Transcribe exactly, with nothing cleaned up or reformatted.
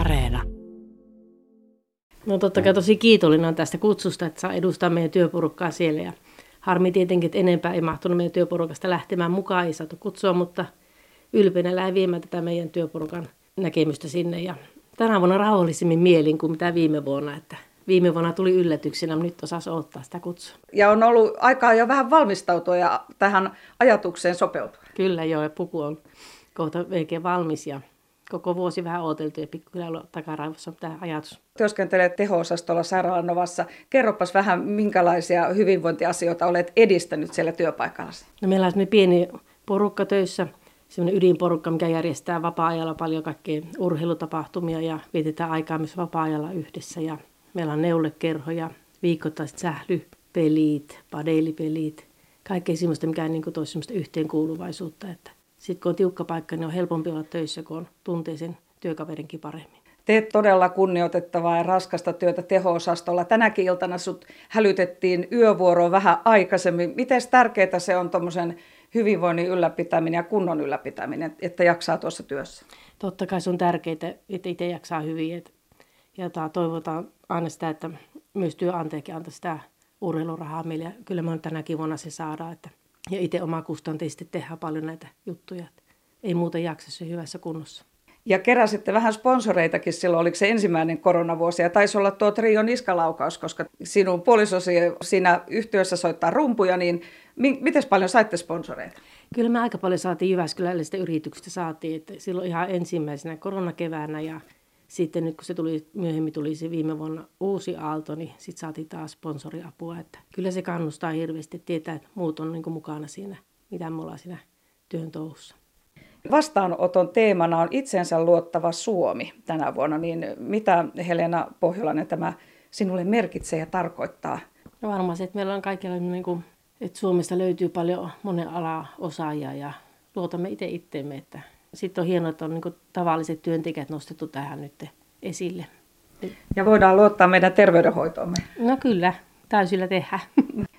Areena. No totta kai tosi kiitollinen tästä kutsusta, että saa edustaa meidän työporukkaa siellä. Ja harmi tietenkin, että enempää ei mahtunut meidän työporukasta lähtemään mukaan, ei saatu kutsua, mutta ylpeänä lähdin viemään tätä meidän työporukan näkemystä sinne. Ja tänä vuonna rauhallisemmin mielin kuin mitä viime vuonna, että viime vuonna tuli yllätyksenä, mutta nyt osasi odottaa sitä kutsua. Ja on ollut aikaa jo vähän valmistautua ja tähän ajatukseen sopeutua. Kyllä joo, ja puku on kohta oikein valmis ja koko vuosi vähän odoteltu ja pikkuhiljaa ollut takaraivossa on tämä ajatus. Työskentelet teho-osastolla Sairaanovassa. Kerropas vähän, minkälaisia hyvinvointiasioita olet edistänyt siellä työpaikallasi? No, meillä on pieni porukka töissä, sellainen ydinporukka, mikä järjestää vapaa-ajalla paljon kaikkea urheilutapahtumia ja vietetään aikaa myös vapaa-ajalla yhdessä. Ja meillä on neulekerhoja, viikoittaiset sählypelit, padelipelit, kaikkea sellaista, mikä ei niin kuin, toisi sellaista yhteenkuuluvaisuutta, että sitten kun on tiukka paikka, niin on helpompi olla töissä, kun on tuntee sen työkaverinkin paremmin. Teet todella kunnioitettavaa ja raskasta työtä teho-osastolla. Tänäkin iltana sut hälytettiin yövuoroon vähän aikaisemmin. Miten tärkeää se on tuommoisen hyvinvoinnin ylläpitäminen ja kunnon ylläpitäminen, että jaksaa tuossa työssä? Totta kai se on tärkeää, että itse jaksaa hyvin. Ja toivotaan aina sitä, että myös työnantajakin antaa sitä urheilurahaa meille. Ja kyllä me on tänäkin vuonna se saadaan, että ja itse omakustanteisesti tehdään paljon näitä juttuja. Ei muuta jaksa, se hyvässä kunnossa. Ja keräsitte vähän sponsoreitakin silloin, oliko se ensimmäinen koronavuosi. Ja taisi olla tuo trion niskalaukaus, koska sinun puolisosi siinä yhtiössä soittaa rumpuja, niin miten paljon saitte sponsoreita? Kyllä me aika paljon saatiin Jyväskyläisistä yrityksistä saatiin. Että silloin ihan ensimmäisenä koronakeväänä ja sitten nyt kun se tuli, myöhemmin tuli se viime vuonna uusi aalto, niin sitten saatiin taas sponsoriapua. Että kyllä se kannustaa hirveästi, että tietää, että muut on niin kuin mukana siinä, mitä me ollaan siinä työn touhussa. Vastaanoton teemana on itsensä luottava Suomi tänä vuonna. Niin mitä, Helena Pohjolainen, tämä sinulle merkitsee ja tarkoittaa? No varmaan se, että meillä on kaikilla, niin kuin, että Suomesta löytyy paljon monen ala osaajia ja luotamme itse itteemme, että sitten on hienoa, että on niin tavalliset työntekijät nostettu tähän nyt esille. Ja voidaan luottaa meidän terveydenhoitoamme. No kyllä, täysillä tehdään.